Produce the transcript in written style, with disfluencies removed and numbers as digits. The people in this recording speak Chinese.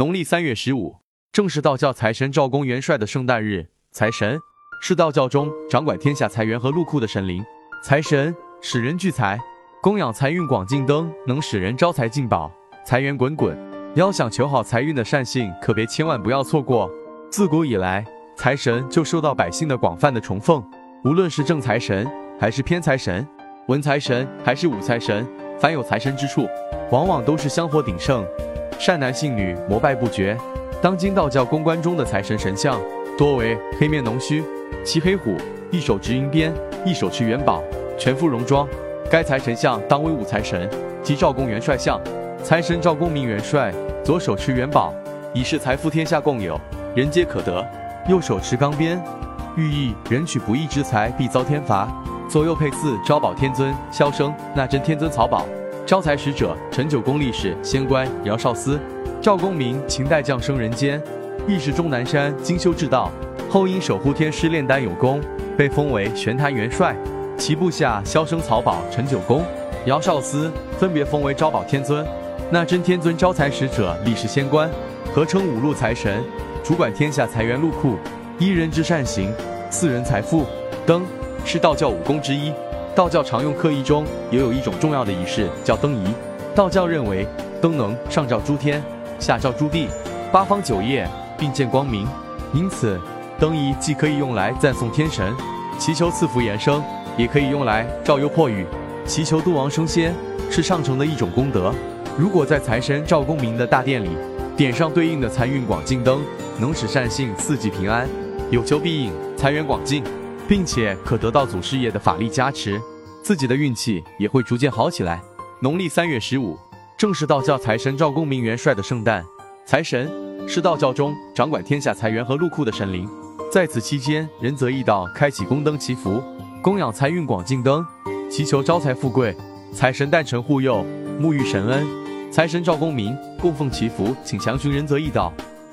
农历3月15，正是道教财神赵公元帅的圣诞日。财神是道教中掌管天下财源和禄库的神灵，财神使人聚财，供养财运广进灯，能使人招财进宝，财源滚滚。要想求好财运的善信，可别千万不要错过。自古以来，财神就受到百姓的广泛的崇奉，无论是正财神还是偏财神，文财神还是武财神，凡有财神之处，往往都是香火鼎盛，善男信女膜拜不绝。当今道教公关中的财神神像多为黑面农须、骑黑虎，一手执银鞭，一手持元宝，全副戎装。该财神像当为武财神，即赵公元帅像。财神赵公明元帅，左手持元宝，以示财富天下共有，人皆可得；右手持钢鞭，寓意人取不义之财必遭天罚。左右配四招宝天尊、萧生、纳珍天尊、草宝。招财使者陈九公力士、仙官姚少司。赵公明秦代降生人间，亦是终南山精修至道，后因守护天师炼丹有功，被封为玄坛元帅。其部下萧生、草宝、陈九公、姚少司分别封为招宝天尊、纳珍天尊、招财使者、力士、仙官，合称五路财神，主管天下财源禄库。一人之善行，四人财富。灯是道教武功之一，道教常用科仪中也有一种重要的仪式叫灯仪。道教认为灯能上照诸天，下照诸地，八方九业并见光明，因此灯仪既可以用来赞颂天神，祈求赐福延生，也可以用来照幽破雨，祈求度亡升仙，是上乘的一种功德。如果在财神赵公明的大殿里点上对应的财运广进灯，能使善信四季平安，有求必应，财源广进，并且可得到祖师爷的法力加持，自己的运气也会逐渐好起来。农历3月15，正是道教财神赵公明元帅的圣诞。财神是道教中掌管天下财源和禄库的神灵，在此期间，仁泽义道开启宫灯祈福，供养财运广进灯，祈求招财富贵。财神诞辰护佑，沐浴神恩。财神赵公明供奉祈福，请详询仁泽义道。